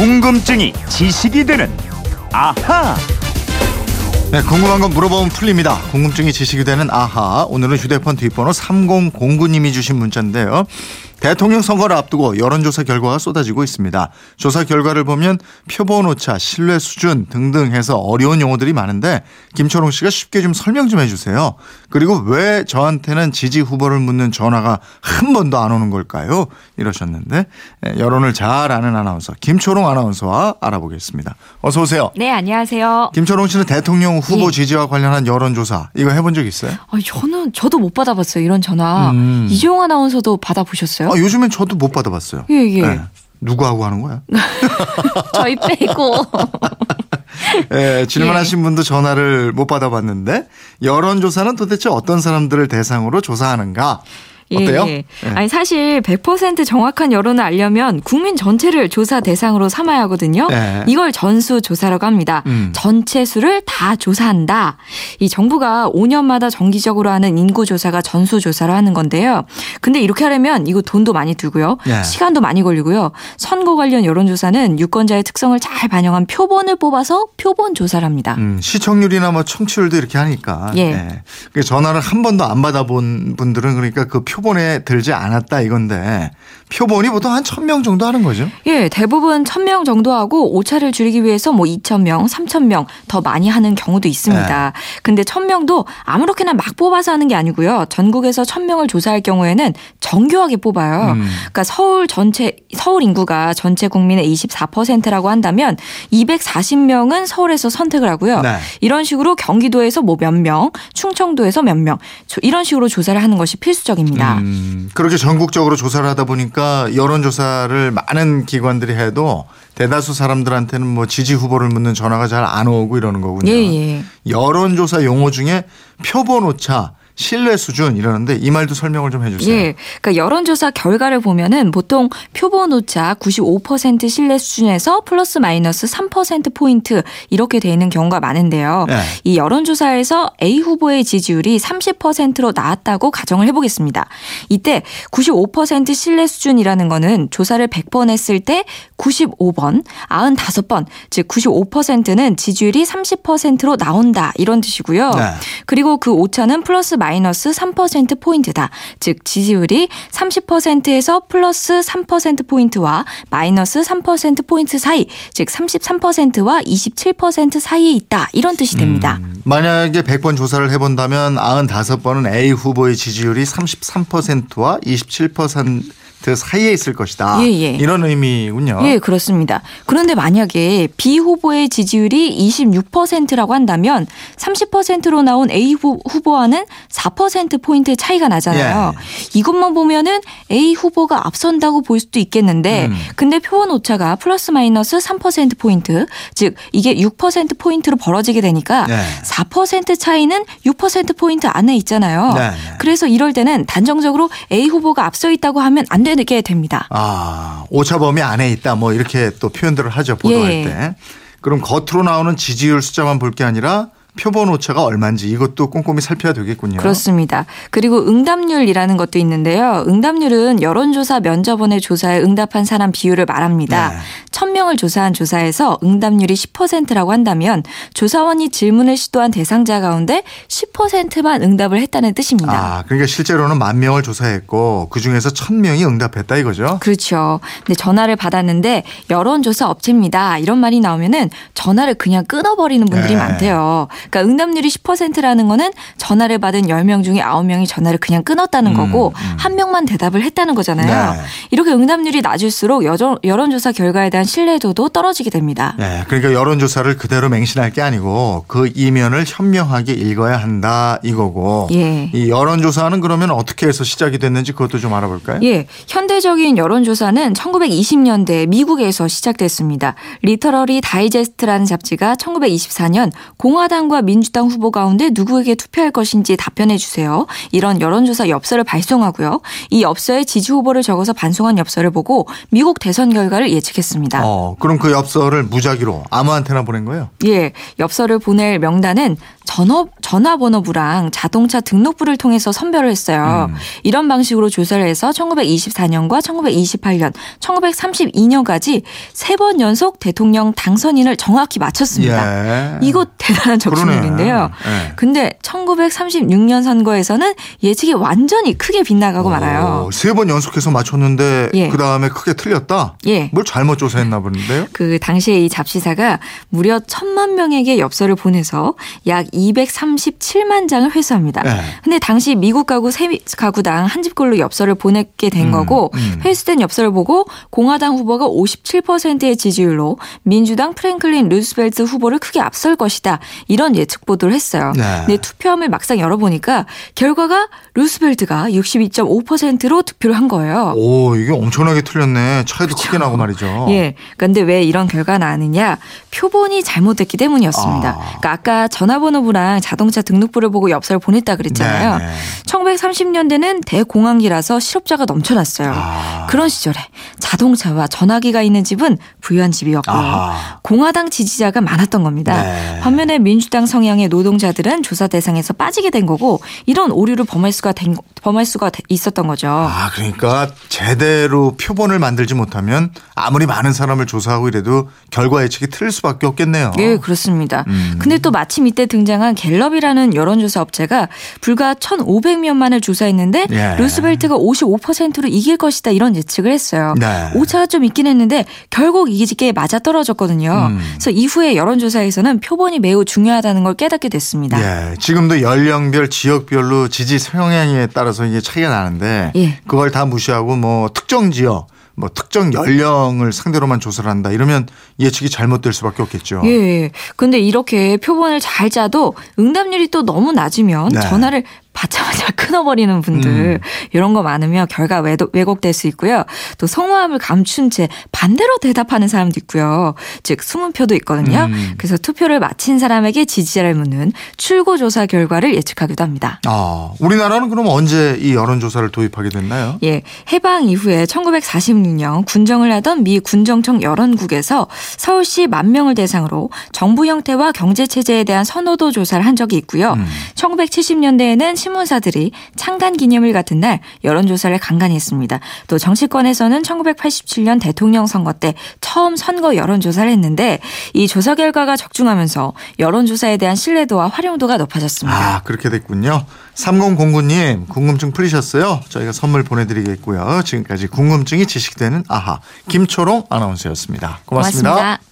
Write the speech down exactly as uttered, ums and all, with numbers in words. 궁금증이 지식이 되는 아하. 네, 궁금한 건 물어보면 풀립니다. 궁금증이 지식이 되는 아하. 오늘은 휴대폰 뒷번호 삼공공구 님이 주신 문자인데요. 대통령 선거를 앞두고 여론조사 결과가 쏟아지고 있습니다. 조사 결과를 보면 표본 오차, 신뢰 수준 등등 해서 어려운 용어들이 많은데 김초롱 씨가 쉽게 좀 설명 좀 해주세요. 그리고 왜 저한테는 지지 후보를 묻는 전화가 한 번도 안 오는 걸까요? 이러셨는데 여론을 잘 아는 아나운서 김초롱 아나운서와 알아보겠습니다. 어서 오세요. 네, 안녕하세요. 김초롱 씨는 대통령 후보 예. 지지와 관련한 여론조사 이거 해본 적 있어요? 아, 저는 저도 못 받아봤어요. 이런 전화. 음. 이재용 아나운서도 받아보셨어요? 아, 요즘엔 저도 못 받아봤어요. 예, 예. 네. 누구하고 하는 거야? 저희 빼고. 예, 질문하신 예. 분도 전화를 못 받아봤는데 여론조사는 도대체 어떤 사람들을 대상으로 조사하는가? 어때요? 예, 예. 아니 사실 백 퍼센트 정확한 여론을 알려면 국민 전체를 조사 대상으로 삼아야 하거든요. 예. 이걸 전수조사라고 합니다. 음. 전체 수를 다 조사한다. 이 정부가 오 년마다 정기적으로 하는 인구조사가 전수조사로 하는 건데요. 근데 이렇게 하려면 이거 돈도 많이 들고요. 예. 시간도 많이 걸리고요. 선거 관련 여론조사는 유권자의 특성을 잘 반영한 표본을 뽑아서 표본조사를 합니다. 음, 시청률이나 뭐 청취율도 이렇게 하니까. 예. 예. 그러니까 전화를 한 번도 안 받아본 분들은 그러니까 그 표 표본에 들지 않았다 이건데 표본이 보통 한 천 명 정도 하는 거죠? 예, 대부분 천 명 정도 하고 오차를 줄이기 위해서 뭐 이천 명, 삼천 명 더 많이 하는 경우도 있습니다. 예. 근데 천 명도 아무렇게나 막 뽑아서 하는 게 아니고요. 전국에서 천 명을 조사할 경우에는 정교하게 뽑아요. 음. 그러니까 서울 전체 서울 인구가 전체 국민의 이십사 퍼센트라고 한다면 이백사십 명은 서울에서 선택을 하고요. 네. 이런 식으로 경기도에서 뭐 몇 명, 충청도에서 몇 명 이런 식으로 조사를 하는 것이 필수적입니다. 음, 그렇게 전국적으로 조사를 하다 보니까 여론조사를 많은 기관들이 해도 대다수 사람들한테는 뭐 지지 후보를 묻는 전화가 잘 안 오고 이러는 거군요. 예, 예. 여론조사 용어 중에 표본 오차. 신뢰 수준 이러는데 이 말도 설명을 좀 해주세요. 예, 그러니까 여론조사 결과를 보면은 보통 표본 오차 구십오 퍼센트 신뢰 수준에서 플러스 마이너스 삼 퍼센트 포인트 이렇게 되는 경우가 많은데요. 예. 이 여론조사에서 A 후보의 지지율이 삼십 퍼센트로 나왔다고 가정을 해보겠습니다. 이때 구십오 퍼센트 신뢰 수준이라는 거는 조사를 백 번 했을 때 구십오 번, 구십오 번, 즉 구십오 퍼센트는 지지율이 삼십 퍼센트로 나온다 이런 뜻이고요. 예. 그리고 그 오차는 플러스 마이너스 마이너스 삼 퍼센트 포인트다. 즉 지지율이 삼십 퍼센트에서 플러스 삼 퍼센트 포인트와 마이너스 삼 퍼센트 포인트 사이, 즉 삼십삼 퍼센트와 이십칠 퍼센트 사이에 있다. 이런 뜻이 됩니다. 음, 만약에 백 번 조사를 해본다면 구십오 번은 A 후보의 지지율이 삼십삼 퍼센트와 이십칠 퍼센트 사이에 있을 것이다. 예, 예. 이런 의미군요. 예, 그렇습니다. 그런데 만약에 B 후보의 지지율이 이십육 퍼센트라고 한다면 삼십 퍼센트로 나온 A 후보와는 사 퍼센트 포인트 차이가 나잖아요. 예. 이것만 보면은 A 후보가 앞선다고 볼 수도 있겠는데 음. 근데 표본 오차가 플러스 마이너스 삼 퍼센트 포인트, 즉 이게 육 퍼센트 포인트로 벌어지게 되니까 예. 사 퍼센트 차이는 육 퍼센트 포인트 안에 있잖아요. 네. 그래서 이럴 때는 단정적으로 A 후보가 앞서 있다고 하면 안 되게 됩니다. 아, 오차 범위 안에 있다 뭐 이렇게 또 표현들을 하죠. 보도할 예. 때. 그럼 겉으로 나오는 지지율 숫자만 볼 게 아니라 표본 오차가 얼마인지 이것도 꼼꼼히 살펴야 되겠군요. 그렇습니다. 그리고 응답률이라는 것도 있는데요. 응답률은 여론조사 면접원의 조사에 응답한 사람 비율을 말합니다. 네. 천 명을 조사한 조사에서 응답률이 십 퍼센트라고 한다면 조사원이 질문을 시도한 대상자 가운데 십 퍼센트만 응답을 했다는 뜻입니다. 아, 그러니까 실제로는 만 명을 조사했고 그중에서 천 명이 응답했다 이거죠? 그렇죠. 근데 전화를 받았는데 여론조사 업체입니다. 이런 말이 나오면은 전화를 그냥 끊어버리는 분들이 네. 많대요. 그러니까 응답률이 십 퍼센트라는 거는 전화를 받은 열 명 중에 아홉 명이 전화를 그냥 끊었다는 음, 거고 음. 한 명만 대답을 했다는 거잖아요. 네. 이렇게 응답률이 낮을수록 여전, 여론조사 결과에 대한 신뢰도도 떨어지게 됩니다. 네, 그러니까 여론조사를 그대로 맹신할 게 아니고 그 이면을 현명하게 읽어야 한다 이거고 예. 이 여론조사는 그러면 어떻게 해서 시작이 됐는지 그것도 좀 알아볼까요? 예, 현대적인 여론조사는 천구백이십 년대 미국에서 시작됐습니다. 리터러리 다이제스트라는 잡지가 천구백이십사 년 공화당 과 민주당 후보 가운데 누구에게 투표할 것인지 답변해 주세요. 이런 여론조사 엽서를 발송하고요. 이 엽서에 지지 후보를 적어서 반송한 엽서를 보고 미국 대선 결과를 예측했습니다. 어, 그럼 그 엽서를 무작위로 아무한테나 보낸 거예요? 예, 엽서를 보낼 명단은 전업, 전화번호부랑 자동차 등록부를 통해서 선별을 했어요. 음. 이런 방식으로 조사를 해서 천구백이십사 년과 천구백이십팔 년, 천구백삼십이 년까지 세 번 연속 대통령 당선인을 정확히 맞췄습니다. 예. 이거 대단한 적신력인데요. 예. 근데 천구백삼십육 년 선거에서는 예측이 완전히 크게 빗나가고 오, 말아요. 세 번 연속해서 맞췄는데 예. 그다음에 크게 틀렸다? 예. 뭘 잘못 조사했나 보는데요? 그 당시에 이 잡지사가 무려 천만 명에게 엽서를 보내서 약 이백삼십칠만 장을 회수합니다. 네. 근데 당시 미국 가구 세 가구당 한 집꼴로 엽서를 보냈게 된 음, 거고 음. 회수된 엽서를 보고 공화당 후보가 오십칠 퍼센트의 지지율로 민주당 프랭클린 루스벨트 후보를 크게 앞설 것이다. 이런 예측 보도를 했어요. 네. 근데 투표함을 막상 열어보니까 결과가 루스벨트가 육십이 점 오 퍼센트로 득표를 한 거예요. 오, 이게 엄청나게 틀렸네. 차이도 그렇죠. 크게 나고 말이죠. 예. 근데 왜 이런 결과가 나느냐? 표본이 잘못됐기 때문이었습니다. 아. 그러니까 아까 전화번호부랑 자동차 등록부를 보고 엽서를 보냈다 그랬잖아요. 네네. 천구백삼십 년대는 대공황기라서 실업자가 넘쳐났어요. 아. 그런 시절에 자동차와 전화기가 있는 집은 부유한 집이었고요. 아. 공화당 지지자가 많았던 겁니다. 네. 반면에 민주당 성향의 노동자들은 조사 대상에서 빠지게 된 거고 이런 오류를 범할 수가 된, 범할 수가 있었던 거죠. 아, 그러니까 제대로 표본을 만들지 못하면 아무리 많은 사람을 조사하고 이래도 결과 예측이 틀릴 수밖에 없겠네요. 네, 그렇습니다. 음. 근데 또 마침 이때 등장한 갤럽이라는 여론조사 업체가 불과 천오백 명만을 조사했는데 예. 루스벨트가 오십오 퍼센트로 이길 것이다 이런 예측을 했어요. 네. 오차가 좀 있긴 했는데 결국 이기게 맞아떨어졌거든요. 음. 그래서 이후에 여론조사에서는 표본이 매우 중요하다는 걸 깨닫게 됐습니다. 예. 지금도 연령별, 지역별로 지지 성향에 따라서 이게 차이가 나는데 예. 그걸 다 무시하고 뭐 특정 지역 뭐 특정 연령을 상대로만 조사를 한다. 이러면 예측이 잘못될 수밖에 없겠죠. 예. 근데 이렇게 표본을 잘 짜도 응답률이 또 너무 낮으면 네. 전화를 받자마자 끊어버리는 분들 음. 이런 거 많으면 결과 왜곡될 수 있고요. 또 성호함을 감춘 채 반대로 대답하는 사람도 있고요. 즉 숨은표도 있거든요. 음. 그래서 투표를 마친 사람에게 지지자를 묻는 출구조사 결과를 예측하기도 합니다. 아, 우리나라는 그럼 언제 이 여론조사를 도입하게 됐나요? 예, 해방 이후에 천구백사십육 년 군정을 하던 미 군정청 여론국에서 서울시 만 명을 대상으로 정부 형태와 경제체제에 대한 선호도 조사를 한 적이 있고요. 음. 천구백칠십 년대에는 신문사들이 창간기념일 같은 날 여론조사를 간간히 했습니다. 또 정치권에서는 천구백팔십칠 년 대통령 선거 때 처음 선거 여론조사를 했는데 이 조사 결과가 적중하면서 여론조사에 대한 신뢰도와 활용도가 높아졌습니다. 아, 그렇게 됐군요. 삼공공구 님 궁금증 풀리셨어요? 저희가 선물 보내드리겠고요. 지금까지 궁금증이 지식되는 아하 김초롱 아나운서였습니다. 고맙습니다. 고맙습니다.